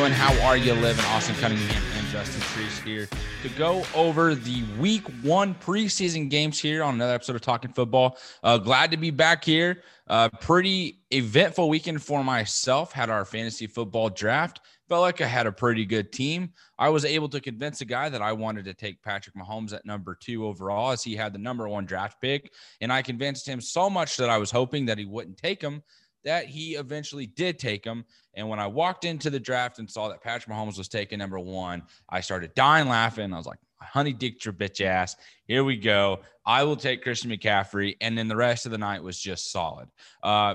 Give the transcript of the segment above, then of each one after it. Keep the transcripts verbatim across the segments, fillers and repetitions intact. doing? How are you living? Austin Cunningham and Justin Treese here to go over the week one preseason games here on another episode of Talking Football. Uh, glad to be back here. Uh, pretty eventful weekend for myself. Had our fantasy football draft. Felt like I had a pretty good team. I was able to convince a guy that I wanted to take Patrick Mahomes at number two overall, as he had the number one draft pick. And I convinced him so much that I was hoping that he wouldn't take him, that he eventually did take him. And when I walked into the draft and saw that Patrick Mahomes was taken number one, I started dying laughing. I was like, honey, dick your bitch ass. Here we go. I will take Christian McCaffrey. And then the rest of the night was just solid. Uh,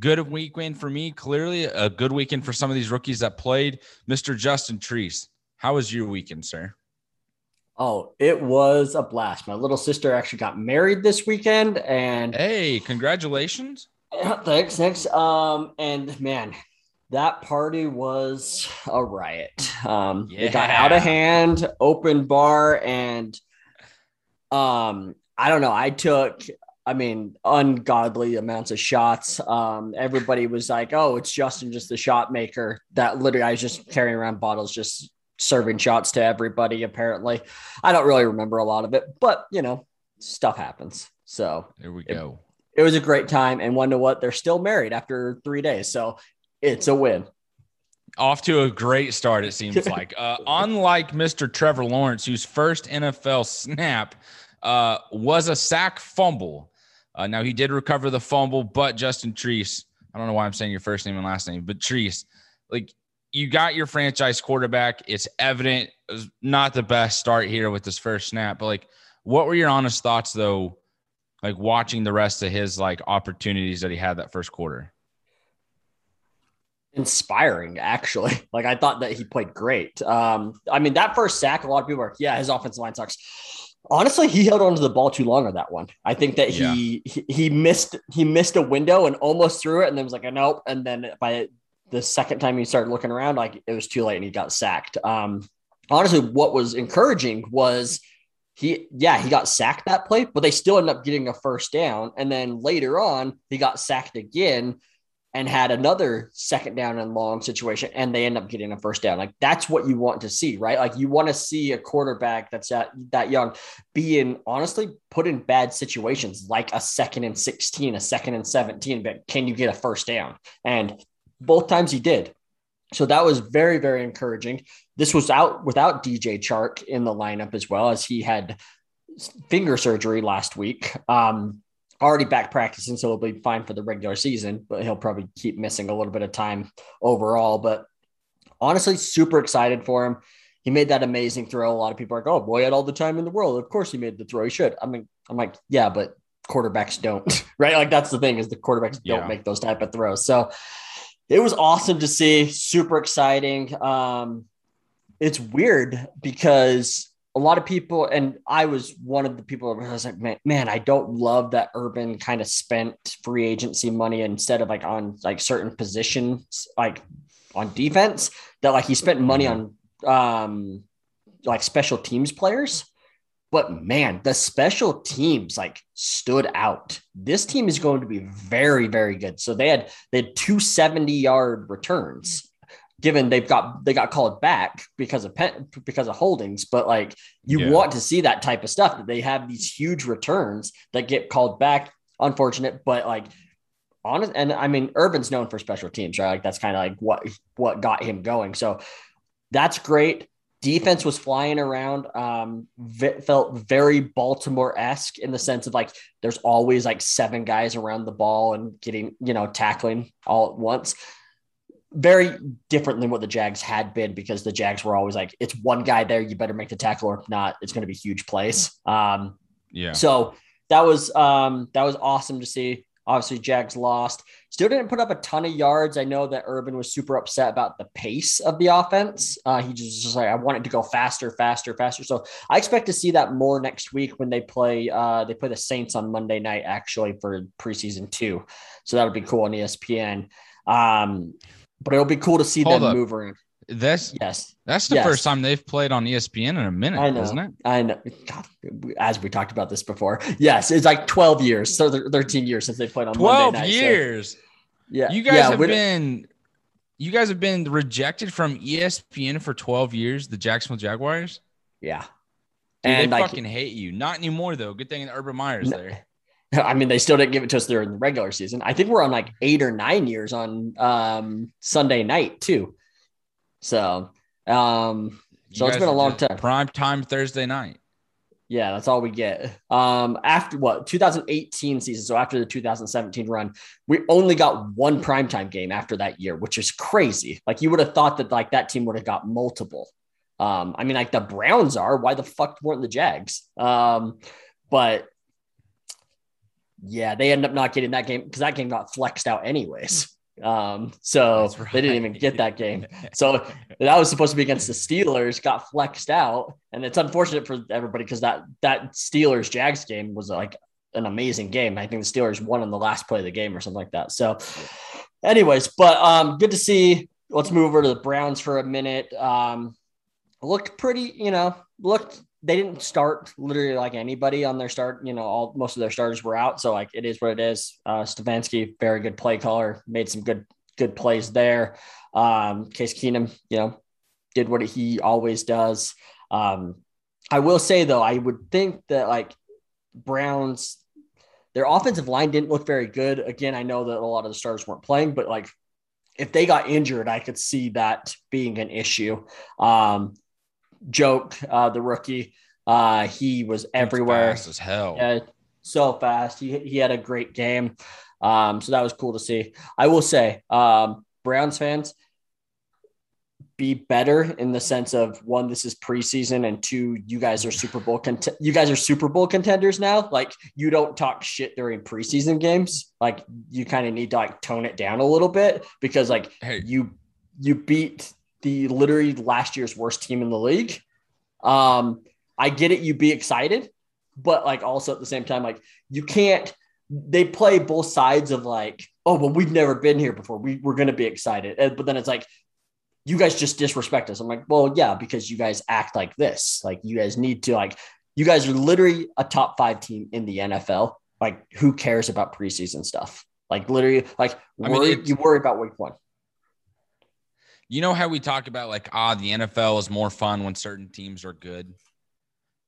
good weekend for me. Clearly a good weekend for some of these rookies that played. Mister Justin Treese, how was your weekend, sir? Oh, it was a blast. My little sister actually got married this weekend. And hey, congratulations. Thanks, thanks. Um, and man, that party was a riot. Um, yeah. It got out of hand, open bar, and um, I don't know. I took, I mean, ungodly amounts of shots. Um, everybody was like, "Oh, it's Justin, just the shot maker." That literally, I was just carrying around bottles, just serving shots to everybody. Apparently, I don't really remember a lot of it, but you know, stuff happens. So there we it, go. It was a great time, and wonder what they're still married after three days. So it's a win. Off to a great start, it seems like. Uh, unlike Mister Trevor Lawrence, whose first N F L snap uh, was a sack fumble. Uh, now, he did recover the fumble, but Justin Treese, I don't know why I'm saying your first name and last name, but Treese, like, you got your franchise quarterback. It's evident it was not the best start here with this first snap. But, like, what were your honest thoughts, though, like watching the rest of his like opportunities that he had that first quarter? Inspiring, actually. Like, I thought that he played great. Um, I mean, that first sack, a lot of people are, yeah, his offensive line sucks. Honestly, he held onto the ball too long on that one. I think that he, yeah. he, he missed, he missed a window and almost threw it. And then was like, nope. And then by the second time he started looking around, like it was too late and he got sacked. Um, honestly, what was encouraging was, He, yeah, he got sacked that play, but they still ended up getting a first down. And then later on, he got sacked again and had another second down and long situation, and they end up getting a first down. Like, that's what you want to see, right? Like, you want to see a quarterback that's that, that young being honestly put in bad situations, like a second and sixteen, a second and seventeen, but can you get a first down? And both times he did. So that was very, very encouraging. This was out without D J Chark in the lineup as well, as he had finger surgery last week. Um, already back practicing, so he'll be fine for the regular season, but he'll probably keep missing a little bit of time overall. But honestly, super excited for him. He made that amazing throw. A lot of people are like, oh, boy, he had all the time in the world. Of course he made the throw. He should. I mean, I'm like, yeah, but quarterbacks don't, right? Like, that's the thing, is the quarterbacks yeah. don't make those type of throws. So it was awesome to see, super exciting. Um, it's weird because a lot of people, and I was one of the people, I was like, man, man, I don't love that Urban kind of spent free agency money instead of like on like certain positions, like on defense, that like he spent money on um, like special teams players. But man, the special teams like stood out. This team is going to be very, very good. So they had they had two seventy-yard returns. Given they've got they got called back because of pen, because of holdings, but like you yeah. want to see that type of stuff, that they have these huge returns that get called back. Unfortunate, but like honest, and I mean, Urban's known for special teams, right? Like that's kind of like what what got him going. So that's great. Defense was flying around, um, v- felt very Baltimore-esque in the sense of like, there's always like seven guys around the ball and getting, you know, tackling all at once. Very different than what the Jags had been, because the Jags were always like, it's one guy there, you better make the tackle, or if not, it's going to be huge plays. Um, yeah. So that was, um, that was awesome to see. Obviously, Jags lost. Still didn't put up a ton of yards. I know that Urban was super upset about the pace of the offense. Uh, he just was just like, I want it to go faster, faster, faster. So I expect to see that more next week when they play. Uh, they play the Saints on Monday night, actually, for preseason two. So that'll be cool on E S P N. Um, but it'll be cool to see Hold them up. move around. That's yes. That's the yes. first time they've played on E S P N in a minute, I know, isn't it? I know. God, as we talked about this before, yes, it's like twelve years, so thirteen years since they played on twelve Monday night, years. So. Yeah, you guys yeah, have been. you guys have been rejected from E S P N for twelve years, the Jacksonville Jaguars? Yeah. Dude, and they like, fucking hate you. Not anymore, though. Good thing Urban Meyer's there. I mean, they still didn't give it to us during the regular season. I think we're on like eight or nine years on um, Sunday night, too. So, um, so it's been a long time. Prime time Thursday night. Yeah, that's all we get. Um, after what two thousand eighteen season, so after the two thousand seventeen run, we only got one primetime game after that year, which is crazy. Like you would have thought that like that team would have got multiple. Um, I mean, like the Browns are. Why the fuck weren't the Jags? Um, but yeah, they end up not getting that game because that game got flexed out anyways. Um, so right. They didn't even get that game. So that was supposed to be against the Steelers, got flexed out. And it's unfortunate for everybody because that, that Steelers Jags game was like an amazing game. I think the Steelers won on the last play of the game or something like that. So anyways, but, um, good to see. Let's move over to the Browns for a minute. Um, looked pretty, you know, looked, they didn't start literally like anybody on their start, you know, all most of their starters were out. So like, it is what it is. Uh, Stefanski, very good play caller, made some good, good plays there. Um, Case Keenum, you know, did what he always does. Um, I will say though, I would think that like Browns, their offensive line didn't look very good. Again, I know that a lot of the stars weren't playing, but like if they got injured, I could see that being an issue. Um, Joke, uh, the rookie, uh, he was everywhere. Fast as hell. Yeah, so fast. He he had a great game. Um, so that was cool to see. I will say, um, Browns fans, be better in the sense of one, this is preseason, and two, you guys are Super Bowl cont- you guys are Super Bowl contenders now. Like you don't talk shit during preseason games. Like you kind of need to like tone it down a little bit because like hey. you you beat the literally last year's worst team in the league. Um, I get it. You be excited, but like also at the same time, like you can't, they play both sides of like, oh, well, we've never been here before. We we're going to be excited. And, but then it's like, you guys just disrespect us. I'm like, well, yeah, because you guys act like this. Like you guys need to like, you guys are literally a top five team in the N F L. Like who cares about preseason stuff? Like literally like worry, I mean, you worry about week one. You know how we talk about like, ah, the N F L is more fun when certain teams are good.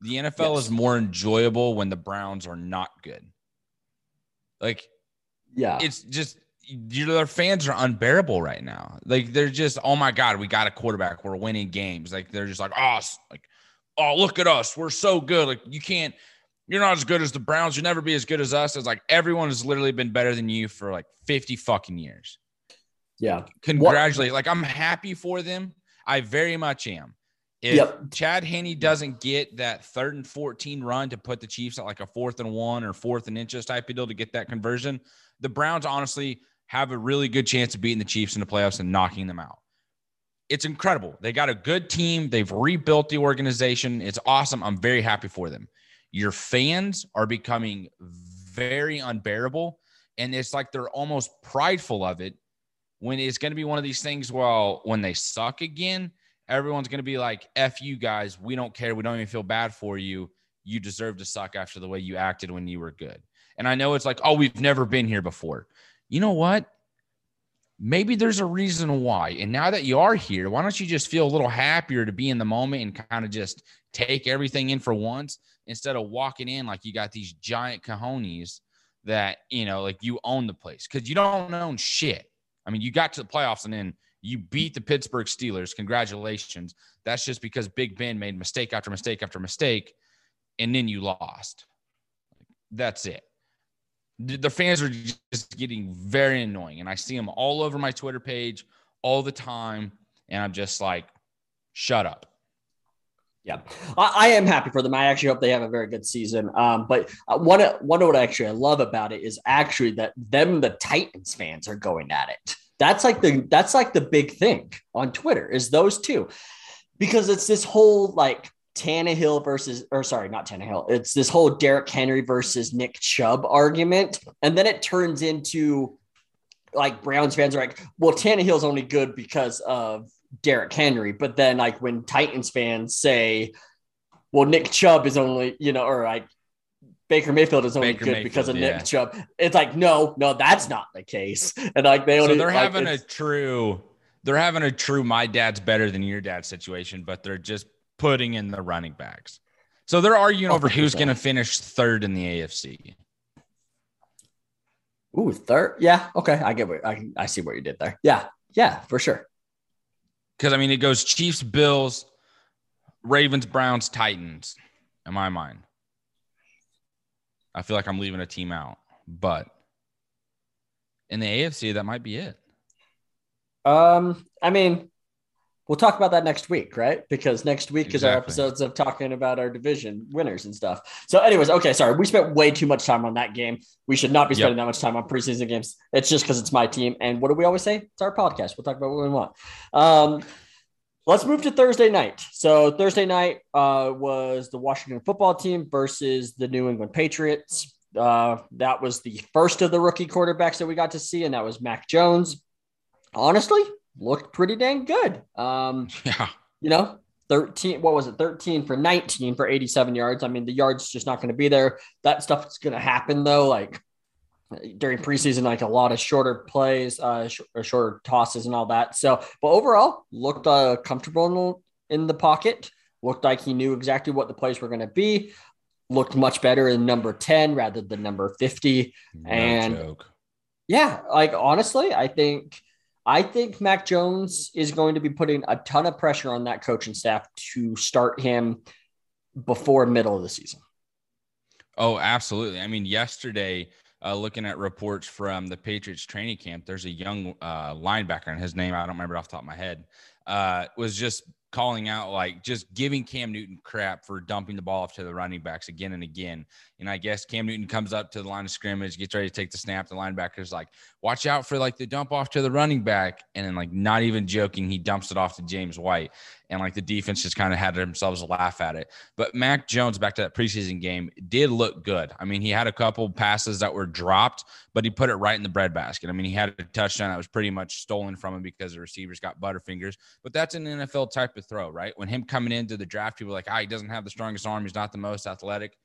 The N F L yes. is more enjoyable when the Browns are not good. Like, yeah, it's just you know, their fans are unbearable right now. Like they're just, oh my God, we got a quarterback. We're winning games. Like they're just like, oh, like, oh, look at us. We're so good. Like you can't, you're not as good as the Browns. You'll never be as good as us. It's like everyone has literally been better than you for like fifty fucking years. Yeah. Congratulate. What? Like, I'm happy for them. I very much am. If yep. Chad Henne doesn't get that third and fourteen run to put the Chiefs at like a fourth and one or fourth and inches type of deal to get that conversion, the Browns honestly have a really good chance of beating the Chiefs in the playoffs and knocking them out. It's incredible. They got a good team. They've rebuilt the organization. It's awesome. I'm very happy for them. Your fans are becoming very unbearable, and it's like they're almost prideful of it. When it's going to be one of these things, well, when they suck again, everyone's going to be like, F you guys. We don't care. We don't even feel bad for you. You deserve to suck after the way you acted when you were good. And I know it's like, oh, we've never been here before. You know what? Maybe there's a reason why. And now that you are here, why don't you just feel a little happier to be in the moment and kind of just take everything in for once instead of walking in like you got these giant cojones that, you know, like you own the place because you don't own shit. I mean, you got to the playoffs and then you beat the Pittsburgh Steelers. Congratulations. That's just because Big Ben made mistake after mistake after mistake, and then you lost. That's it. The fans are just getting very annoying, and I see them all over my Twitter page all the time, and I'm just like, shut up. Yeah, I, I am happy for them. I actually hope they have a very good season. Um, but one, one of what actually I love about it is actually that them, the Titans fans are going at it. That's like the, that's like the big thing on Twitter is those two, because it's this whole like Tannehill versus, or sorry, not Tannehill. It's this whole Derrick Henry versus Nick Chubb argument. And then it turns into like Browns fans are like, well, Tannehill's only good because of Derrick Henry, but then like when Titans fans say, well, Nick Chubb is only, you know, or like Baker Mayfield is only Baker good Mayfield, because of yeah. Nick Chubb. It's like, no, no, that's not the case. And like, they, so only, they're like, having a true, they're having a true my dad's better than your dad situation, but they're just putting in the running backs. So they're arguing oh, over who's going to finish third in the A F C. Ooh, third? Yeah, okay. I get what I, I see what you did there. Yeah, yeah, for sure. Because, I mean, it goes Chiefs, Bills, Ravens, Browns, Titans, in my mind. I feel like I'm leaving a team out, but in the A F C, that might be it. Um, I mean, we'll talk about that next week, right? Because next week exactly. is our episodes of talking about our division winners and stuff. So anyways, okay, sorry. We spent way too much time on that game. We should not be spending yep. that much time on preseason games. It's just because it's my team. And what do we always say? It's our podcast. We'll talk about what we want. Um, Let's move to Thursday night. So Thursday night uh, was the Washington football team versus the New England Patriots. Uh, that was the first of the rookie quarterbacks that we got to see, and that was Mac Jones. Honestly, looked pretty dang good. Um, yeah. You know, thirteen, what was it? thirteen for nineteen for eighty-seven yards. I mean, the yards just not going to be there. That stuff is going to happen though. Like during preseason, like a lot of shorter plays, uh, sh- or shorter tosses and all that. So, but overall looked uh, comfortable in the, in the pocket. Looked like he knew exactly what the plays were going to be. Looked much better in number ten rather than number fifty. No and joke. Yeah, like honestly, I think, I think Mac Jones is going to be putting a ton of pressure on that coaching staff to start him before middle of the season. Oh, absolutely. I mean, yesterday, Uh, looking at reports from the Patriots training camp, there's a young uh, linebacker, and his name I don't remember off the top of my head, uh, was just calling out, like, just giving Cam Newton crap for dumping the ball off to the running backs again and again. And I guess Cam Newton comes up to the line of scrimmage, gets ready to take the snap. The linebacker's like, watch out for, like, the dump off to the running back. And then, like, not even joking, he dumps it off to James White. And, like, the defense just kind of had themselves a laugh at it. But Mac Jones, back to that preseason game, did look good. I mean, he had a couple passes that were dropped, but he put it right in the breadbasket. I mean, he had a touchdown that was pretty much stolen from him because the receivers got butterfingers. But that's an N F L type of throw, right? When him coming into the draft, people were like, ah, he doesn't have the strongest arm. He's not the most athletic.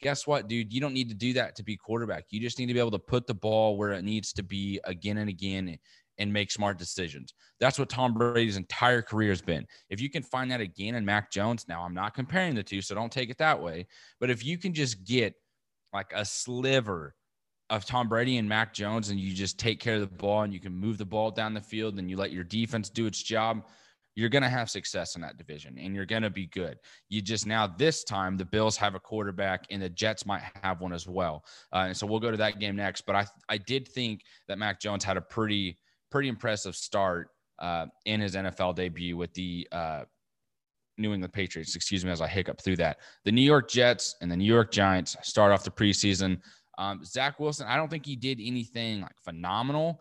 Guess what, dude? You don't need to do that to be quarterback. You just need to be able to put the ball where it needs to be again and again and make smart decisions. That's what Tom Brady's entire career has been. If you can find that again in Mac Jones, now I'm not comparing the two, so don't take it that way. But if you can just get like a sliver of Tom Brady and Mac Jones and you just take care of the ball and you can move the ball down the field and you let your defense do its job, you're going to have success in that division and you're going to be good. You just now this time the Bills have a quarterback and the Jets might have one as well. Uh, and so we'll go to that game next. But I, I did think that Mac Jones had a pretty – pretty impressive start uh, in his N F L debut with the uh, New England Patriots. Excuse me as I hiccup through that. The New York Jets and the New York Giants start off the preseason. Um, Zach Wilson, I don't think he did anything like phenomenal,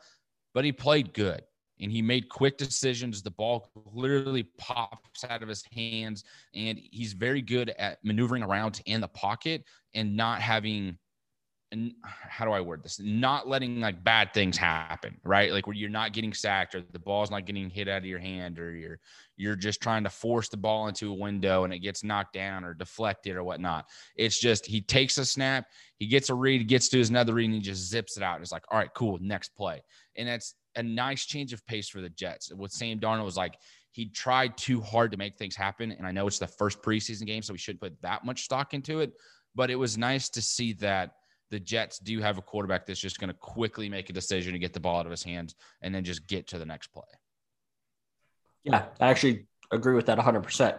but he played good. And he made quick decisions. The ball literally pops out of his hands. And he's very good at maneuvering around in the pocket and not having – and how do I word this? Not letting like bad things happen, right? Like where you're not getting sacked or the ball's not getting hit out of your hand or you're, you're just trying to force the ball into a window and it gets knocked down or deflected or whatnot. It's just, he takes a snap, he gets a read, gets to his another read and he just zips it out. It's like, all right, cool. Next play. And that's a nice change of pace for the Jets. What Sam Darnold was like, he tried too hard to make things happen. And I know it's the first preseason game, so we shouldn't put that much stock into it, but it was nice to see that the Jets do have a quarterback that's just going to quickly make a decision to get the ball out of his hands and then just get to the next play. Yeah, I actually agree with that one hundred percent.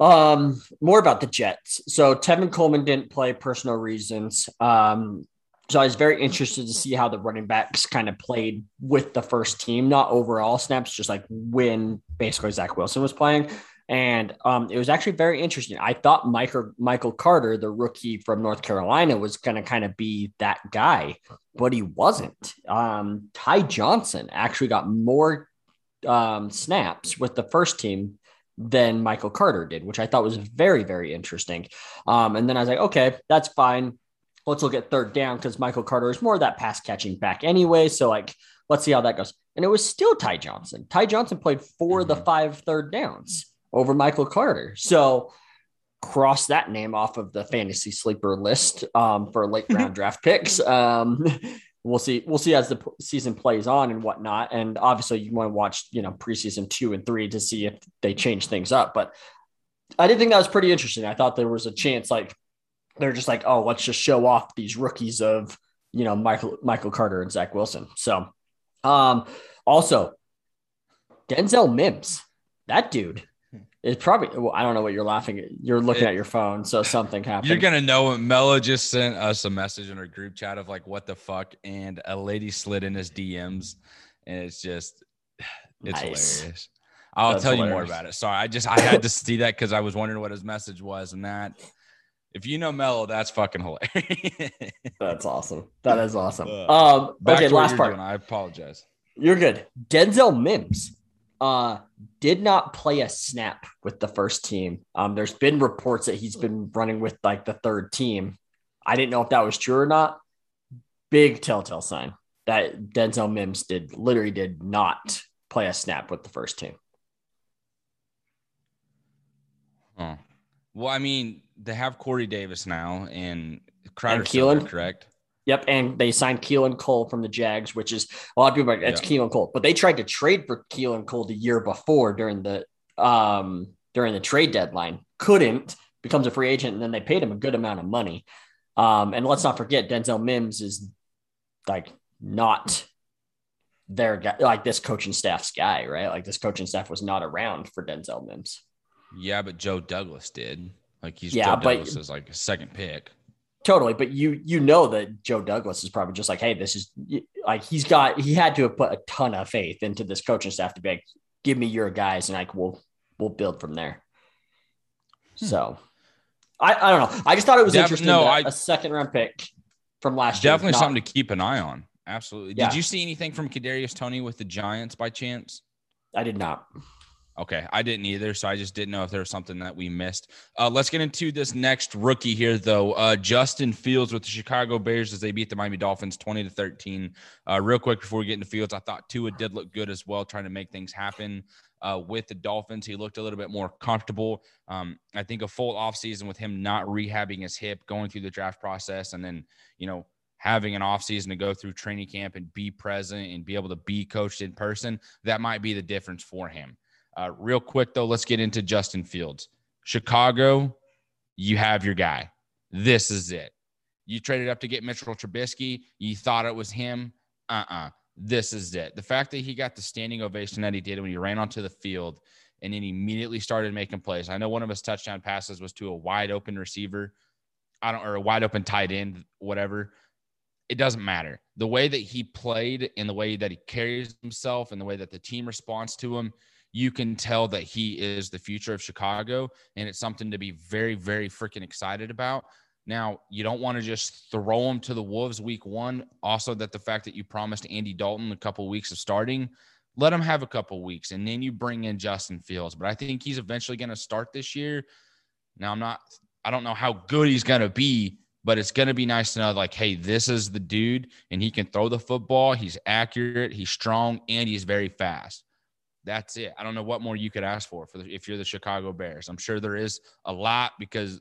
Um, more about the Jets. So Tevin Coleman didn't play, personal reasons. Um, so I was very interested to see how the running backs kind of played with the first team, not overall snaps, just like when basically Zach Wilson was playing. And um, it was actually very interesting. I thought Michael, Michael Carter, the rookie from North Carolina, was going to kind of be that guy, but he wasn't. Um, Ty Johnson actually got more um, snaps with the first team than Michael Carter did, which I thought was very, very interesting. Um, and then I was like, okay, that's fine. Let's look at third down because Michael Carter is more of that pass catching back anyway. So like, let's see how that goes. And it was still Ty Johnson. Ty Johnson played four of the five third downs over Michael Carter. So cross that name off of the fantasy sleeper list um, for late round draft picks. Um, we'll see. We'll see as the season plays on and whatnot. And obviously, you want to watch, you know, preseason two and three to see if they change things up. But I did think that was pretty interesting. I thought there was a chance, like they're just like, oh, let's just show off these rookies of, you know, Michael Michael Carter and Zach Wilson. So, um, also, Denzel Mims, that dude. It's probably, well, I don't know what you're laughing at. You're looking it, at your phone. So something happened. You're going to know. Mella just sent us a message in our group chat of like, what the fuck? And a lady slid in his D Ms and it's just, it's nice. Hilarious. I'll That's tell hilarious. You more about it. Sorry. I just, I had to see that because I was wondering what his message was. And that, if you know Mello, that's fucking hilarious. That's awesome. That is awesome. Um, okay. Last part. Doing. I apologize. You're good. Denzel Mims. Uh, did not play a snap with the first team. Um, there's been reports that he's been running with like the third team. I didn't know if that was true or not. Big telltale sign that Denzel Mims did literally did not play a snap with the first team. Oh. Well, I mean, they have Corey Davis now and Crowder, and Keelan, correct? Yep, and they signed Keelan Cole from the Jags, which is a lot of people are like, it's yeah. Keelan Cole. But they tried to trade for Keelan Cole the year before during the um, during the trade deadline. Couldn't, becomes a free agent, and then they paid him a good amount of money. Um, and let's not forget, Denzel Mims is like not their guy, like this coaching staff's guy, right? Like this coaching staff was not around for Denzel Mims. Yeah, but Joe Douglas did. Like he's yeah, Joe but, Douglas is like a second pick. Totally. But you, you know that Joe Douglas is probably just like, hey, this is like, he's got, he had to have put a ton of faith into this coaching staff to be like, give me your guys. And like, we'll, we'll build from there. Hmm. So I, I don't know. I just thought it was Def- interesting. No, I, a second round pick from last definitely year. Definitely something to keep an eye on. Absolutely. Yeah. Did you see anything from Kadarius Toney with the Giants by chance? I did not. Okay, I didn't either, so I just didn't know if there was something that we missed. Uh, let's get into this next rookie here, though. Uh, Justin Fields with the Chicago Bears as they beat the Miami Dolphins twenty to thirteen. Uh, real quick before we get into Fields, I thought Tua did look good as well, trying to make things happen uh, with the Dolphins. He looked a little bit more comfortable. Um, I think a full offseason with him not rehabbing his hip, going through the draft process, and then, you know, having an offseason to go through training camp and be present and be able to be coached in person, that might be the difference for him. Uh, real quick, though, let's get into Justin Fields. Chicago, you have your guy. This is it. You traded up to get Mitchell Trubisky. You thought it was him. Uh-uh. This is it. The fact that he got the standing ovation that he did when he ran onto the field and then immediately started making plays. I know one of his touchdown passes was to a wide-open receiver, I don't, or a wide-open tight end, whatever. It doesn't matter. The way that he played and the way that he carries himself and the way that the team responds to him, you can tell that he is the future of Chicago, and it's something to be very, very freaking excited about. Now, you don't want to just throw him to the wolves week one. Also, that the fact that you promised Andy Dalton a couple weeks of starting, let him have a couple weeks, and then you bring in Justin Fields. But I think he's eventually going to start this year. Now, I'm not – I don't know how good he's going to be, but it's going to be nice to know, like, hey, this is the dude, and he can throw the football. He's accurate, he's strong, and he's very fast. That's it. I don't know what more you could ask for, for the, if you're the Chicago Bears. I'm sure there is a lot because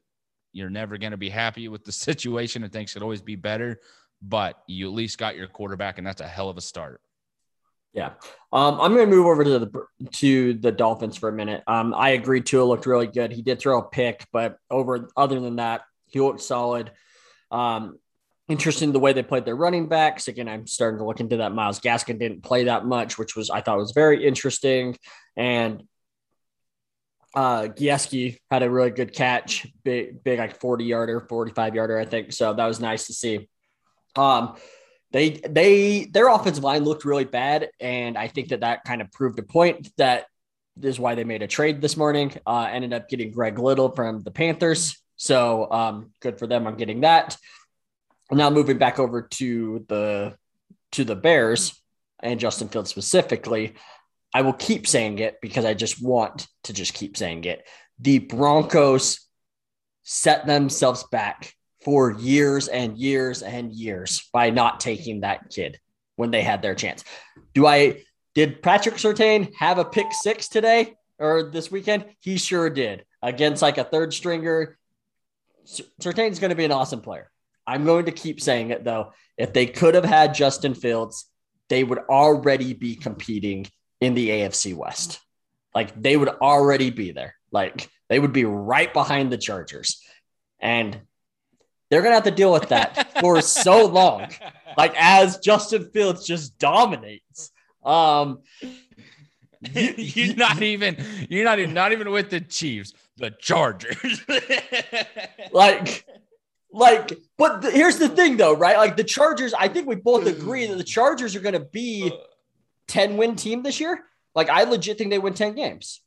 you're never going to be happy with the situation and things could always be better, but you at least got your quarterback, and that's a hell of a start. Yeah. Um, I'm going to move over to the to the Dolphins for a minute. Um, I agree, Tua looked really good. He did throw a pick, but over other than that, he looked solid. Um, Interesting the way they played their running backs. Again, I'm starting to look into that. Myles Gaskin didn't play that much, which was I thought was very interesting. And uh, Gieske had a really good catch, big, big like forty-yarder, forty-five-yarder, I think. So that was nice to see. Um, they, they, their offensive line looked really bad, and I think that that kind of proved a point. That is why they made a trade this morning. Uh, ended up getting Greg Little from the Panthers, so um, good for them on getting that. Now moving back over to the to the Bears and Justin Fields specifically, I will keep saying it because I just want to just keep saying it. The Broncos set themselves back for years and years and years by not taking that kid when they had their chance. Do I did Patrick Surtain have a pick six today or this weekend? He sure did against like a third stringer. Surtain's going to be an awesome player. I'm going to keep saying it, though. If they could have had Justin Fields, they would already be competing in the A F C West. Like, they would already be there. Like, they would be right behind the Chargers. And they're going to have to deal with that for so long. Like, as Justin Fields just dominates. Um, you, you're not even, you're not even, not even with the Chiefs, the Chargers. like, like, but the, here's the thing though, right? Like the Chargers, I think we both agree that the Chargers are going to be ten win team this year. Like, I legit think they win ten games.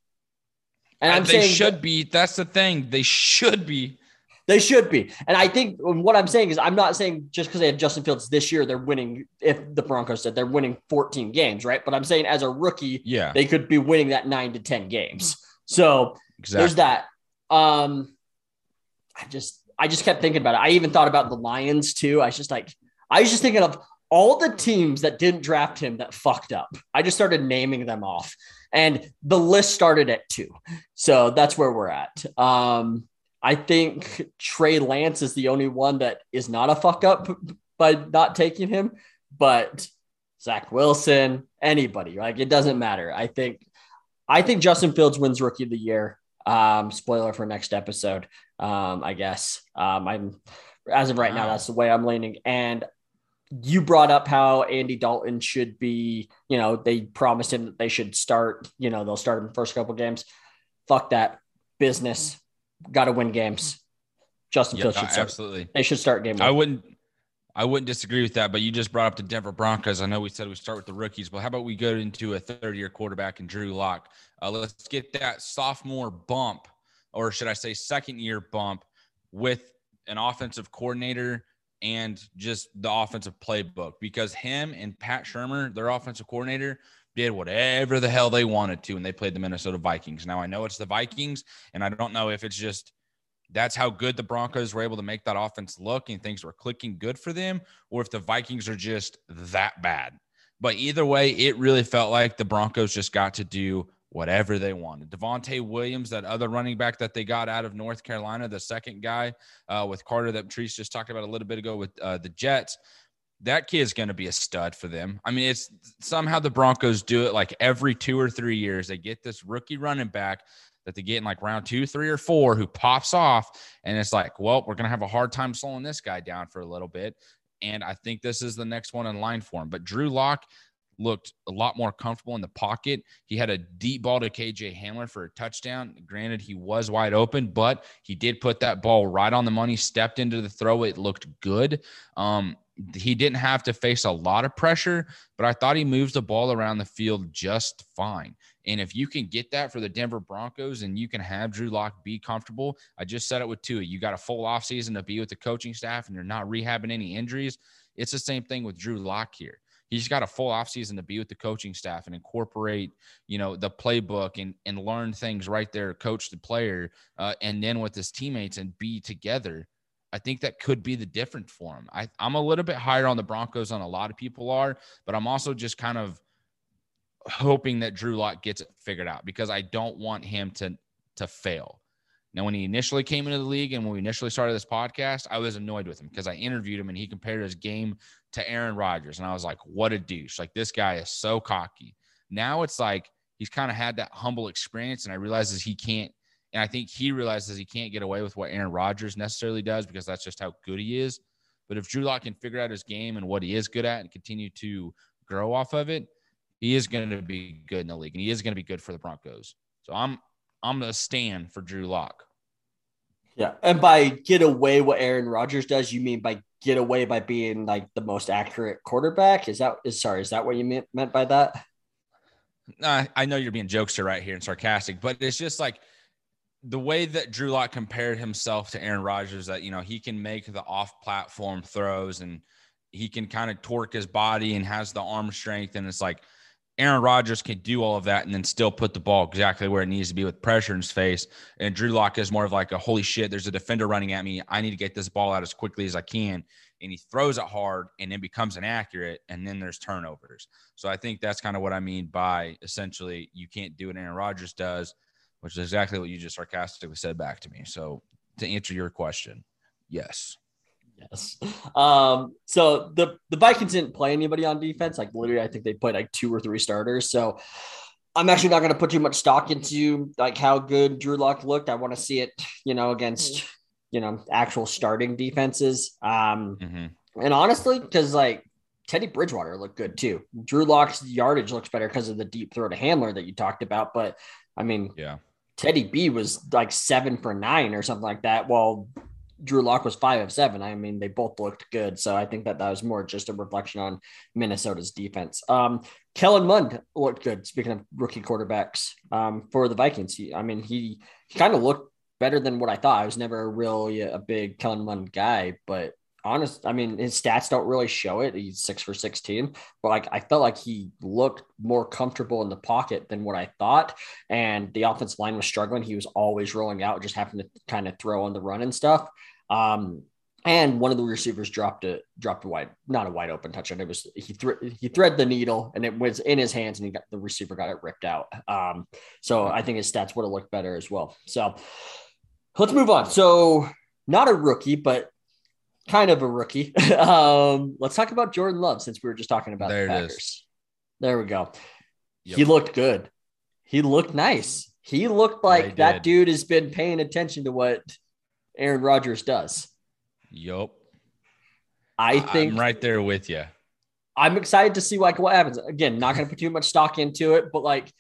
And, and I'm they saying should that, be, that's the thing. They should be. They should be. And I think what I'm saying is I'm not saying just because they have Justin Fields this year, they're winning. If the Broncos said they're winning fourteen games, right? But I'm saying as a rookie, yeah, they could be winning that nine to ten games. So exactly. There's that. Um, I just, I just kept thinking about it. I even thought about the Lions too. I was just like, I was just thinking of all the teams that didn't draft him that fucked up. I just started naming them off and the list started at two. So that's where we're at. Um, I think Trey Lance is the only one that is not a fuck up by not taking him, but Zach Wilson, anybody, like it doesn't matter. I think, I think Justin Fields wins rookie of the year. Um, spoiler for next episode. Um, I guess um, I'm as of right now, that's the way I'm leaning. And you brought up how Andy Dalton should be, you know, they promised him that they should start, you know, they'll start him the first couple games. Fuck that business. Got to win games. Justin yeah, Fields should start. Absolutely. They should start game one. I wouldn't, I wouldn't disagree with that, but you just brought up the Denver Broncos. I know we said we start with the rookies, but how about we go into a third-year quarterback and Drew Lock? Uh, let's get that sophomore bump, or should I say second-year bump, with an offensive coordinator and just the offensive playbook, because him and Pat Shurmur, their offensive coordinator, did whatever the hell they wanted to, and they played the Minnesota Vikings. Now, I know it's the Vikings, and I don't know if it's just that's how good the Broncos were able to make that offense look and things were clicking good for them, or if the Vikings are just that bad. But either way, it really felt like the Broncos just got to do whatever they wanted. Devontae Williams, that other running back that they got out of North Carolina, the second guy uh, with Carter that Treese just talked about a little bit ago with uh, the Jets, that kid's going to be a stud for them. I mean, it's somehow the Broncos do it like every two or three years. They get this rookie running back that they get in like round two, three, or four who pops off. And it's like, well, we're going to have a hard time slowing this guy down for a little bit. And I think this is the next one in line for him. But Drew Lock looked a lot more comfortable in the pocket. He had a deep ball to K J Hamler for a touchdown. Granted, he was wide open, but he did put that ball right on the money, stepped into the throw. It looked good. Um, He didn't have to face a lot of pressure, but I thought he moves the ball around the field just fine. And if you can get that for the Denver Broncos and you can have Drew Lock be comfortable, I just said it with Tua. You got a full offseason to be with the coaching staff and you're not rehabbing any injuries. It's the same thing with Drew Lock here. He's got a full offseason to be with the coaching staff and incorporate, you know, the playbook and, and learn things right there, coach the player, uh, and then with his teammates and be together. I think that could be the difference for him. I, I'm a little bit higher on the Broncos than a lot of people are, but I'm also just kind of hoping that Drew Lock gets it figured out because I don't want him to, to fail. Now, when he initially came into the league and when we initially started this podcast, I was annoyed with him because I interviewed him and he compared his game to Aaron Rodgers. And I was like, what a douche. Like, this guy is so cocky. Now it's like he's kind of had that humble experience and I realizes he can't. And I think he realizes he can't get away with what Aaron Rodgers necessarily does because that's just how good he is. But if Drew Lock can figure out his game and what he is good at and continue to grow off of it, he is going to be good in the league and he is going to be good for the Broncos. So I'm I'm a stand for Drew Lock. Yeah, and by get away what Aaron Rodgers does, you mean by get away by being like the most accurate quarterback? Is that is sorry? Is that what you meant meant by that? Nah, I know you're being jokester right here and sarcastic, but it's just like. The way that Drew Lock compared himself to Aaron Rodgers, that, you know, he can make the off-platform throws and he can kind of torque his body and has the arm strength. And it's like Aaron Rodgers can do all of that and then still put the ball exactly where it needs to be with pressure in his face. And Drew Lock is more of like a, holy shit, there's a defender running at me. I need to get this ball out as quickly as I can. And he throws it hard and then becomes inaccurate. And then there's turnovers. So I think that's kind of what I mean by essentially you can't do what Aaron Rodgers does, which is exactly what you just sarcastically said back to me. So to answer your question, yes. Yes. Um, so the, the Vikings didn't play anybody on defense. Like literally, I think they played like two or three starters. So I'm actually not going to put too much stock into like how good Drew Lock looked. I want to see it, you know, against, you know, actual starting defenses. Um, mm-hmm. And honestly, because like Teddy Bridgewater looked good too. Drew Lock's yardage looks better because of the deep throw to Hamler that you talked about. But I mean, yeah, Teddy B was like seven for nine or something like that, while Drew Lock was five of seven. I mean, they both looked good. So I think that that was more just a reflection on Minnesota's defense. Um, Kellen Mund looked good. Speaking of rookie quarterbacks um, for the Vikings, he, I mean, he, he kind of looked better than what I thought. I was never really a big Kellen Mund guy, but honest, I mean, his stats don't really show it. He's six for sixteen, but like, I felt like he looked more comfortable in the pocket than what I thought. And the offensive line was struggling. He was always rolling out, just having to kind of throw on the run and stuff. Um, and one of the receivers dropped a, dropped a wide, not a wide open touchdown. It was, he thre- he threaded the needle and it was in his hands and he got, the receiver got it ripped out. Um, so I think his stats would have looked better as well. So let's move on. So not a rookie, but kind of a rookie. um, let's talk about Jordan Love since we were just talking about there the Packers. It is. There we go. Yep. He looked good. He looked nice. He looked like I that did. Dude has been paying attention to what Aaron Rodgers does. Yup. I think I'm right there with you. I'm excited to see like what happens. Again, not going to put too much stock into it, but like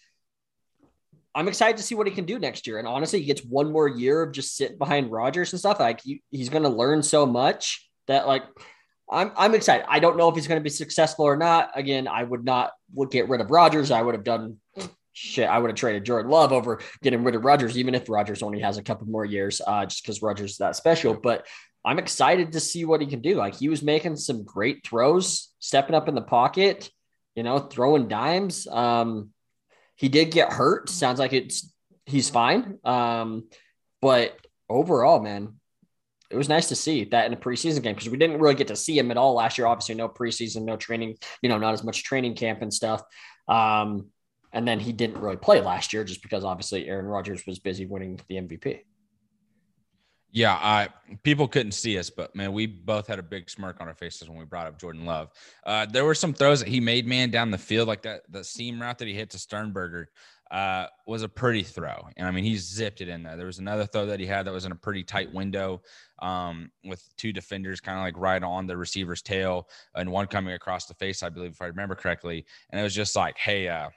I'm excited to see what he can do next year. And honestly, he gets one more year of just sitting behind Rodgers and stuff. Like he, he's going to learn so much that like I'm I'm excited. I don't know if he's going to be successful or not. Again, I would not would get rid of Rodgers. I would have done shit. I would have traded Jordan Love over getting rid of Rodgers, even if Rodgers only has a couple more years, uh, just because Rodgers is that special. But I'm excited to see what he can do. Like he was making some great throws, stepping up in the pocket, you know, throwing dimes. Um, He did get hurt. Sounds like it's he's fine. Um, but overall, man, it was nice to see that in a preseason game because we didn't really get to see him at all last year. Obviously, no preseason, no training, you know, not as much training camp and stuff. Um, and then he didn't really play last year just because obviously Aaron Rodgers was busy winning the M V P. Yeah, I people couldn't see us, but man, we both had a big smirk on our faces when we brought up Jordan Love. Uh, there were some throws that he made, man, down the field, like that the seam route that he hit to Sternberger uh, was a pretty throw, and I mean he zipped it in there. There was another throw that he had that was in a pretty tight window um, with two defenders kind of like right on the receiver's tail, and one coming across the face, I believe, if I remember correctly. And it was just like, hey, uh,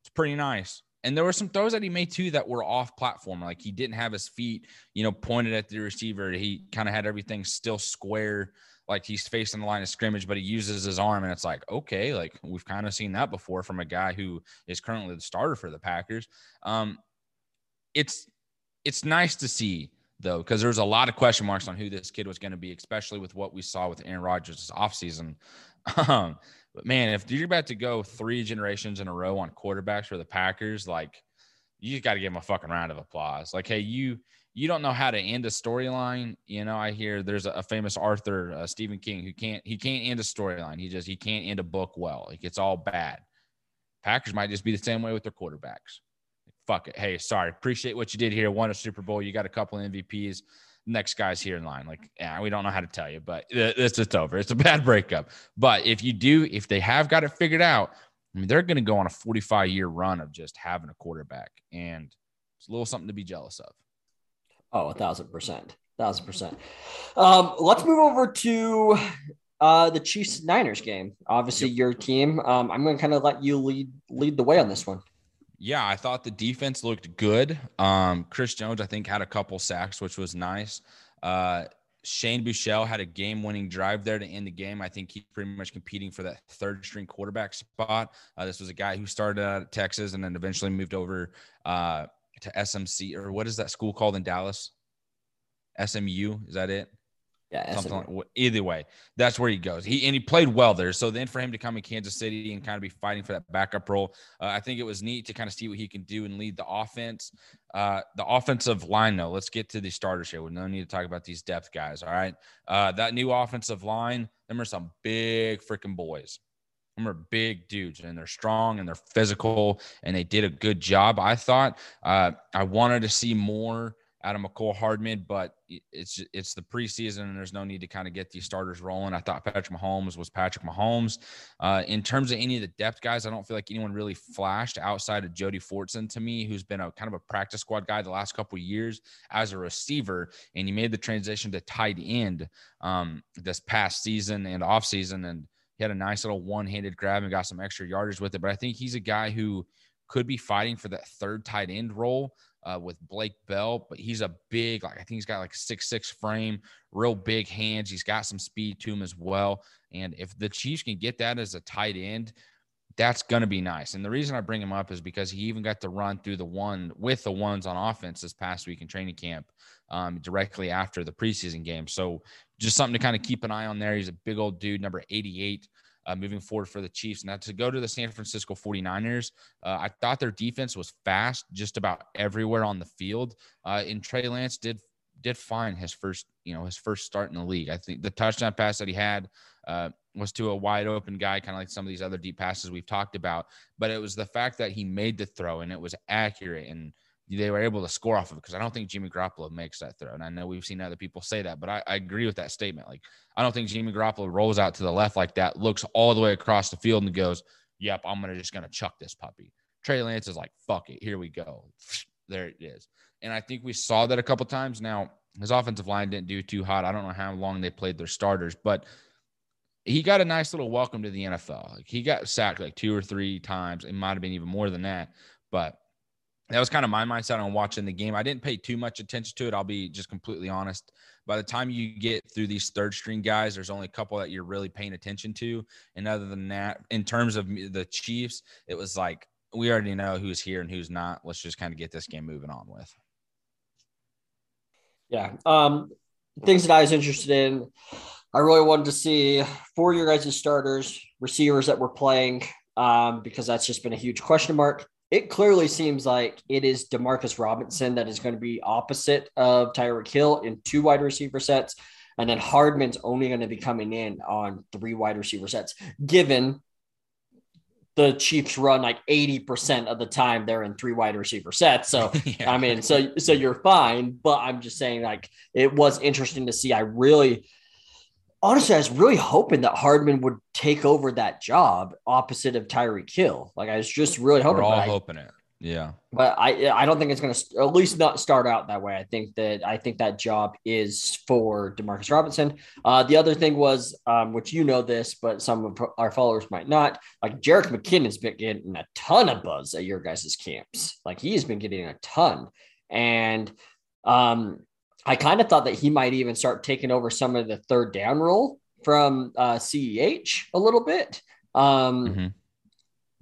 it's pretty nice. And there were some throws that he made, too, that were off platform. Like he didn't have his feet, you know, pointed at the receiver. He kind of had everything still square, like he's facing the line of scrimmage, but he uses his arm. And it's like, okay, like we've kind of seen that before from a guy who is currently the starter for the Packers. Um, it's it's nice to see, though, because there's a lot of question marks on who this kid was going to be, especially with what we saw with Aaron Rodgers this offseason. Um, but man, if you're about to go three generations in a row on quarterbacks for the Packers, like you just got to give them a fucking round of applause. Like, hey, you, you don't know how to end a storyline. You know, I hear there's a, a famous author, uh, Stephen King, who can't, he can't end a storyline. He just, he can't end a book. Well, like it's all bad. Packers might just be the same way with their quarterbacks. Fuck it. Hey, sorry. Appreciate what you did here. Won a Super Bowl. You got a couple of M V Ps. Next guy's here in line. Like, yeah, we don't know how to tell you, but it's just over. It's a bad breakup. But if you do, if they have got it figured out, I mean, they're going to go on a forty-five year run of just having a quarterback, and it's a little something to be jealous of. Oh, a thousand percent, thousand percent. Um, let's move over to uh, the Chiefs Niners game. Obviously yep. Your team. Um, I'm going to kind of let you lead, lead the way on this one. Yeah, I thought the defense looked good. Um, Chris Jones, I think, had a couple sacks, which was nice. Uh, Shane Buechele had a game-winning drive there to end the game. I think he's pretty much competing for that third-string quarterback spot. Uh, this was a guy who started out at Texas and then eventually moved over uh, to S M C, or what is that school called in Dallas? S M U, is that it? Yeah, something like, either way, that's where he goes. He and he played well there. So then for him to come in Kansas City and kind of be fighting for that backup role, uh, I think it was neat to kind of see what he can do and lead the offense. Uh, the offensive line, though, let's get to the starters here. We no need to talk about these depth guys. All right, uh, that new offensive line, them are some big freaking boys. Them are big dudes, and they're strong and they're physical, and they did a good job. I thought uh, I wanted to see more out of McCole Hardman, but it's it's the preseason and there's no need to kind of get these starters rolling. I thought Patrick Mahomes was Patrick Mahomes. Uh, in terms of any of the depth guys, I don't feel like anyone really flashed outside of Jody Fortson to me, who's been a kind of a practice squad guy the last couple of years as a receiver, and he made the transition to tight end um, this past season and offseason, and he had a nice little one-handed grab and got some extra yardage with it. But I think he's a guy who could be fighting for that third tight end role Uh, with Blake Bell, but he's a big, like I think he's got like a six six frame, real big hands. He's got some speed to him as well. And if the Chiefs can get that as a tight end, that's going to be nice. And the reason I bring him up is because he even got to run through the one with the ones on offense this past week in training camp um, directly after the preseason game. So just something to kind of keep an eye on there. He's a big old dude, number eighty-eight. Uh, moving forward for the Chiefs. Now to go to the San Francisco forty-niners, uh, I thought their defense was fast just about everywhere on the field. Uh, and Trey Lance did did find his first, you know, his first start in the league. I think the touchdown pass that he had uh, was to a wide open guy, kind of like some of these other deep passes we've talked about. But it was the fact that he made the throw and it was accurate, and they were able to score off of it, because I don't think Jimmy Garoppolo makes that throw. And I know we've seen other people say that, but I, I agree with that statement. Like, I don't think Jimmy Garoppolo rolls out to the left like that, looks all the way across the field and goes, yep, I'm gonna just going to chuck this puppy. Trey Lance is like, fuck it, here we go. There it is. And I think we saw that a couple times. Now, his offensive line didn't do too hot. I don't know how long they played their starters, but he got a nice little welcome to the N F L. Like, he got sacked like two or three times. It might have been even more than that, but that was kind of my mindset on watching the game. I didn't pay too much attention to it. I'll be just completely honest. By the time you get through these third string guys, there's only a couple that you're really paying attention to. And other than that, in terms of the Chiefs, it was like, we already know who's here and who's not. Let's just kind of get this game moving on with. Yeah. Um, things that I was interested in, I really wanted to see for your guys' starters, receivers that were playing, um, because that's just been a huge question mark. It clearly seems like it is DeMarcus Robinson that is going to be opposite of Tyreek Hill in two wide receiver sets. And then Hardman's only going to be coming in on three wide receiver sets, given the Chiefs run like eighty percent of the time they're in three wide receiver sets. So, yeah. I mean, so, so you're fine, but I'm just saying, like, it was interesting to see. I really, honestly, I was really hoping that Hardman would take over that job opposite of Tyreek Hill. Like, I was just really hoping. We're all I, hoping it. Yeah. But I I don't think it's going to, at least not start out that way. I think that I think that job is for DeMarcus Robinson. Uh, the other thing was, um, which you know this, but some of our followers might not, like Jerick McKinnon's been getting a ton of buzz at your guys' camps. Like, he's been getting a ton. And um I kind of thought that he might even start taking over some of the third down role from uh, C E H a little bit. Um, mm-hmm.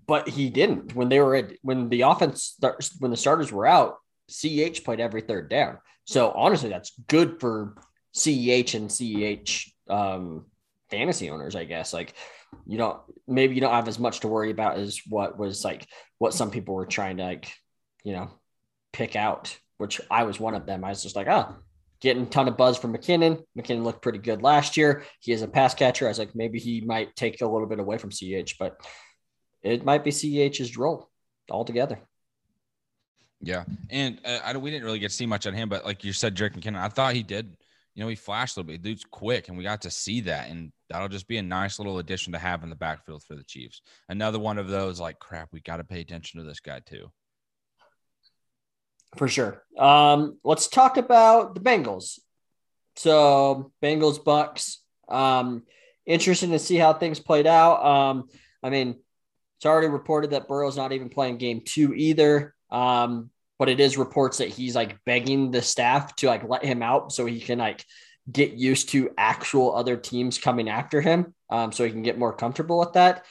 But he didn't. When they were at, when the offense, when the starters were out, C E H played every third down. So honestly, that's good for C E H and C E H um, fantasy owners, I guess. Like, you don't, maybe you don't have as much to worry about as what was like, what some people were trying to, like, you know, pick out, which I was one of them. I was just like, oh, getting a ton of buzz from McKinnon. McKinnon looked pretty good last year. He is a pass catcher. I was like, maybe he might take a little bit away from C H, but it might be C H's role altogether. Yeah. And uh, I don't, we didn't really get to see much on him, but like you said, Jerick McKinnon, I thought he did, you know, he flashed a little bit. Dude's quick, and we got to see that. And that'll just be a nice little addition to have in the backfield for the Chiefs. Another one of those, like, crap, we got to pay attention to this guy too. For sure. Um, let's talk about the Bengals. So Bengals, Bucks. Um, interesting to see how things played out. Um, I mean, it's already reported that Burrow's not even playing game two either. Um, but it is reports that he's like begging the staff to like let him out so he can like get used to actual other teams coming after him, um, so he can get more comfortable with that.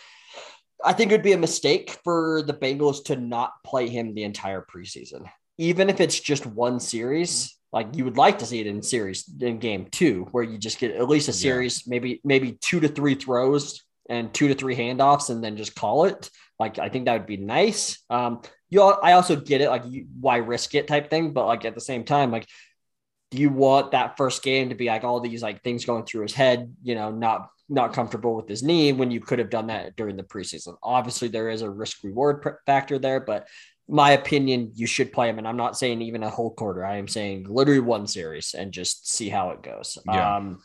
I think it would be a mistake for the Bengals to not play him the entire preseason. Even if it's just one series, like, you would like to see it in series in game two, where you just get at least a series, yeah. maybe, maybe two to three throws and two to three handoffs, and then just call it. Like, I think that would be nice. Um, you all, I also get it. Like, you, why risk it type thing. But like, at the same time, like, do you want that first game to be like all these like things going through his head, you know, not, not comfortable with his knee when you could have done that during the preseason? Obviously there is a risk reward pr- factor there, but my opinion, you should play him. And I'm not saying even a whole quarter. I am saying literally one series and just see how it goes. Yeah. Um,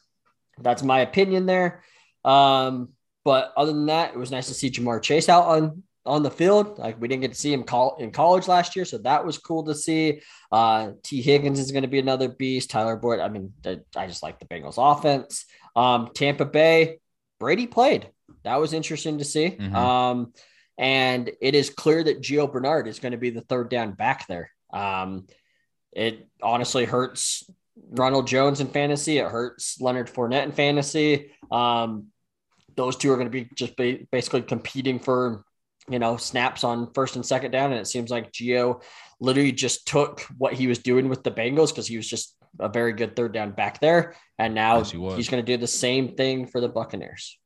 that's my opinion there. Um, but other than that, it was nice to see Jamar Chase out on, on the field. Like, we didn't get to see him call in college last year. So that was cool to see. Uh, T Higgins is going to be another beast. Tyler Boyd. I mean, I just like the Bengals offense. Um, Tampa Bay, Brady played. That was interesting to see. Mm-hmm. Um, and it is clear that Gio Bernard is going to be the third down back there. Um, it honestly hurts Ronald Jones in fantasy. It hurts Leonard Fournette in fantasy. Um, those two are going to be just be basically competing for, you know, snaps on first and second down. And it seems like Gio literally just took what he was doing with the Bengals, because he was just a very good third down back there. And now yes, he he's going to do the same thing for the Buccaneers.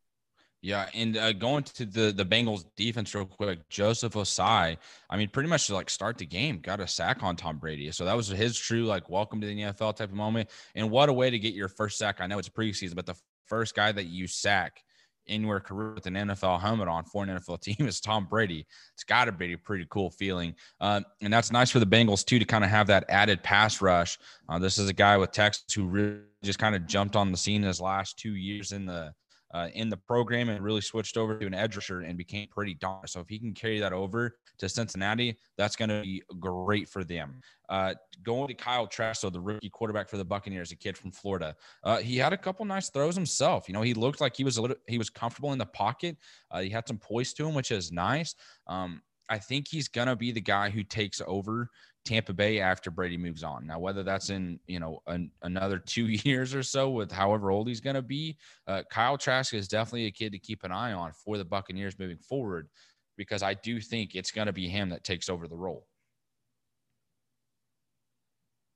Yeah, and uh, going to the, the Bengals defense real quick, Joseph Osai, I mean, pretty much to, like, start the game, got a sack on Tom Brady. So that was his true, like, welcome to the N F L type of moment. And what a way to get your first sack. I know it's preseason, but the first guy that you sack in your career with an N F L helmet on for an N F L team is Tom Brady. It's got to be a pretty cool feeling. Um, and that's nice for the Bengals, too, to kind of have that added pass rush. Uh, this is a guy with Texas who really just kind of jumped on the scene in his last two years in the Uh, in the program and really switched over to an edge rusher and became pretty dominant. So if he can carry that over to Cincinnati, that's going to be great for them. Uh, going to Kyle Trask, so the rookie quarterback for the Buccaneers, a kid from Florida. Uh, he had a couple nice throws himself. You know, he looked like he was a little, he was comfortable in the pocket. Uh, he had some poise to him, which is nice. Um, I think he's going to be the guy who takes over Tampa Bay after Brady moves on. Now, whether that's in, you know, an, another two years or so with however old he's going to be, uh, Kyle Trask is definitely a kid to keep an eye on for the Buccaneers moving forward, because I do think it's going to be him that takes over the role.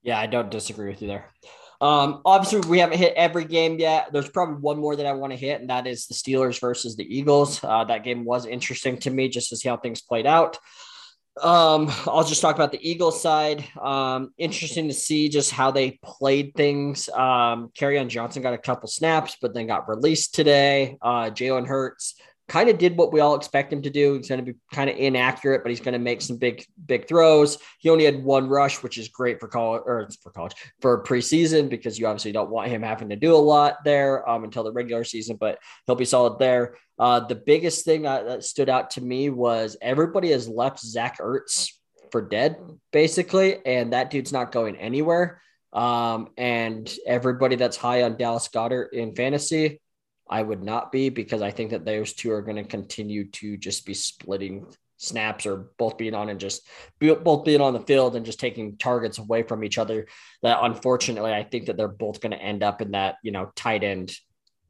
Yeah, I don't disagree with you there. Um, obviously, we haven't hit every game yet. There's probably one more that I want to hit, and that is the Steelers versus the Eagles. Uh, that game was interesting to me just to see how things played out. Um, I'll just talk about the Eagles side. Um, interesting to see just how they played things. Um, Kerryon Johnson got a couple snaps, but then got released today. Uh, Jalen Hurts kind of did what we all expect him to do. He's going to be kind of inaccurate, but he's going to make some big, big throws. He only had one rush, which is great for college, or for college, for preseason, because you obviously don't want him having to do a lot there um, until the regular season, but he'll be solid there. Uh, the biggest thing that, that stood out to me was everybody has left Zach Ertz for dead, basically, and that dude's not going anywhere. Um, and everybody that's high on Dallas Goedert in fantasy, I would not be, because I think that those two are going to continue to just be splitting snaps, or both being on and just both being on the field and just taking targets away from each other. That, unfortunately, I think that they're both going to end up in that, you know, tight end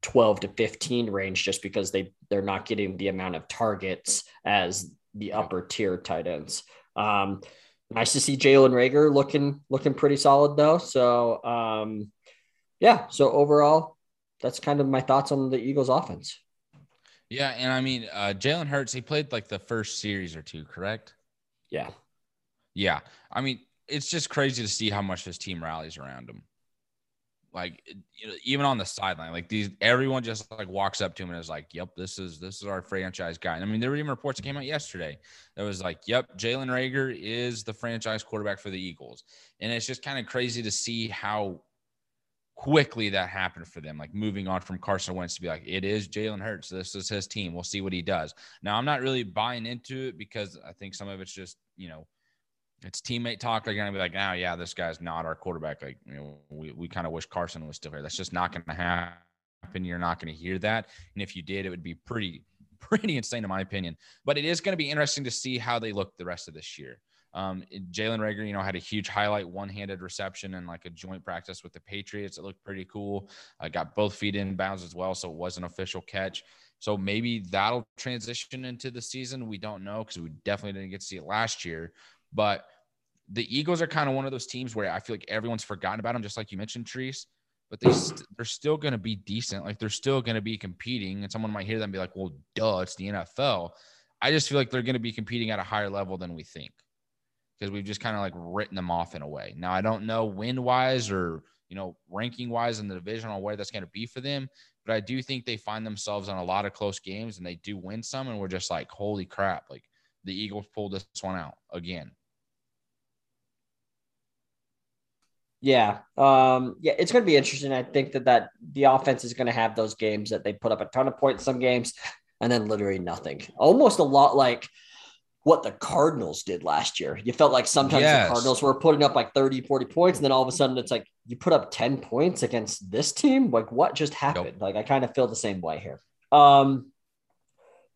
twelve to fifteen range, just because they, they're not getting the amount of targets as the upper tier tight ends. Um, nice to see Jalen Reagor looking, looking pretty solid though. So um, yeah. So overall, that's kind of my thoughts on the Eagles offense. Yeah. And I mean, uh, Jalen Hurts, he played like the first series or two, correct? Yeah. Yeah. I mean, it's just crazy to see how much this team rallies around him. Like, you know, even on the sideline, like these, everyone just like walks up to him and is like, yep, this is, this is our franchise guy. And I mean, there were even reports that came out yesterday that was like, yep, Jalen Reagor is the franchise quarterback for the Eagles. And it's just kind of crazy to see how quickly that happened for them, like moving on from Carson Wentz to be like, it is Jalen Hurts. This is his team. We'll see what he does. Now, I'm not really buying into it, because I think some of it's just, you know, it's teammate talk. They're going to be like, oh yeah, this guy's not our quarterback. Like, you know, we, we kind of wish Carson was still here. That's just not going to happen. You're not going to hear that. And if you did, it would be pretty, pretty insane in my opinion, but it is going to be interesting to see how they look the rest of this year. Um, Jalen Reagor, you know, had a huge highlight one-handed reception and like a joint practice with the Patriots. It looked pretty cool. I uh, got both feet in bounds as well, so it was an official catch. So maybe that'll transition into the season. We don't know, because we definitely didn't get to see it last year. But the Eagles are kind of one of those teams where I feel like everyone's forgotten about them, just like you mentioned, Treese. But they st- they're still going to be decent. Like, they're still going to be competing. And someone might hear them and be like, well, duh, it's the N F L. I just feel like they're going to be competing at a higher level than we think, because we've just kind of like written them off in a way. Now, I don't know win-wise or, you know, ranking-wise in the division or where that's going to be for them, but I do think they find themselves in a lot of close games and they do win some, and we're just like, holy crap, like the Eagles pulled this one out again. Yeah. Um, yeah, it's going to be interesting. I think that, that the offense is going to have those games that they put up a ton of points some games and then literally nothing. Almost a lot like what the Cardinals did last year. You felt like sometimes yes. the Cardinals were putting up like thirty, forty points, and then all of a sudden it's like you put up ten points against this team? Like what just happened? Nope. Like I kind of feel the same way here. Um,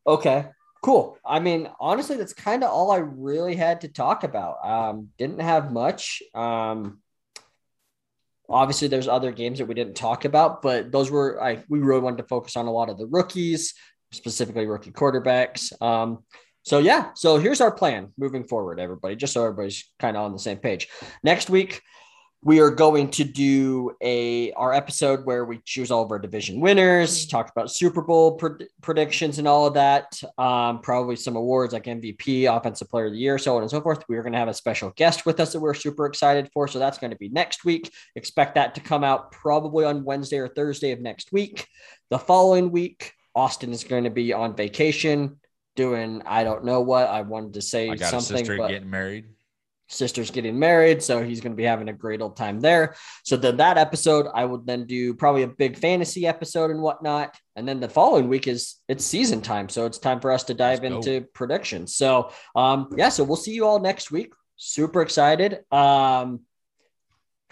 okay, cool. I mean, honestly, that's kind of all I really had to talk about. Um, didn't have much. Um, Obviously, there's other games that we didn't talk about, but those were I, we really wanted to focus on a lot of the rookies, specifically rookie quarterbacks. Um, so, yeah, so here's our plan moving forward, everybody, just so everybody's kind of on the same page. Next week, we are going to do a our episode where we choose all of our division winners, talk about Super Bowl pred- predictions and all of that, um, probably some awards like M V P, Offensive Player of the Year, so on and so forth. We're going to have a special guest with us that we're super excited for, so that's going to be next week. Expect that to come out probably on Wednesday or Thursday of next week. The following week, Austin is going to be on vacation doing I don't know what. I wanted to say I got something. A sister but- getting married. Sister's getting married, so he's going to be having a great old time there. So then that episode, I would then do probably a big fantasy episode and whatnot. And then the following week is it's season time, so it's time for us to dive Let's into go. predictions. So um, yeah, so we'll see you all next week. Super excited. Um,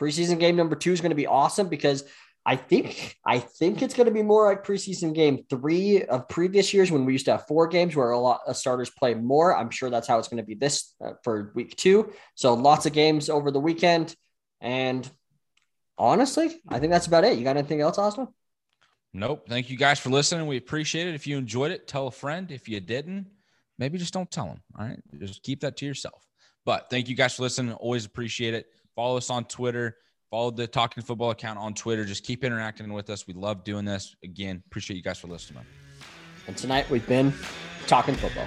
preseason game number two is going to be awesome because I think I think it's going to be more like preseason game three of previous years when we used to have four games where a lot of starters play more. I'm sure that's how it's going to be this uh, for week two. So lots of games over the weekend. And honestly, I think that's about it. You got anything else, Austin? Nope. Thank you guys for listening. We appreciate it. If you enjoyed it, tell a friend. If you didn't, maybe just don't tell them. All right. Just keep that to yourself. But thank you guys for listening. Always appreciate it. Follow us on Twitter. Follow the Talking Football account on Twitter. Just keep interacting with us. We love doing this. Again, appreciate you guys for listening. And tonight we've been Talking Football.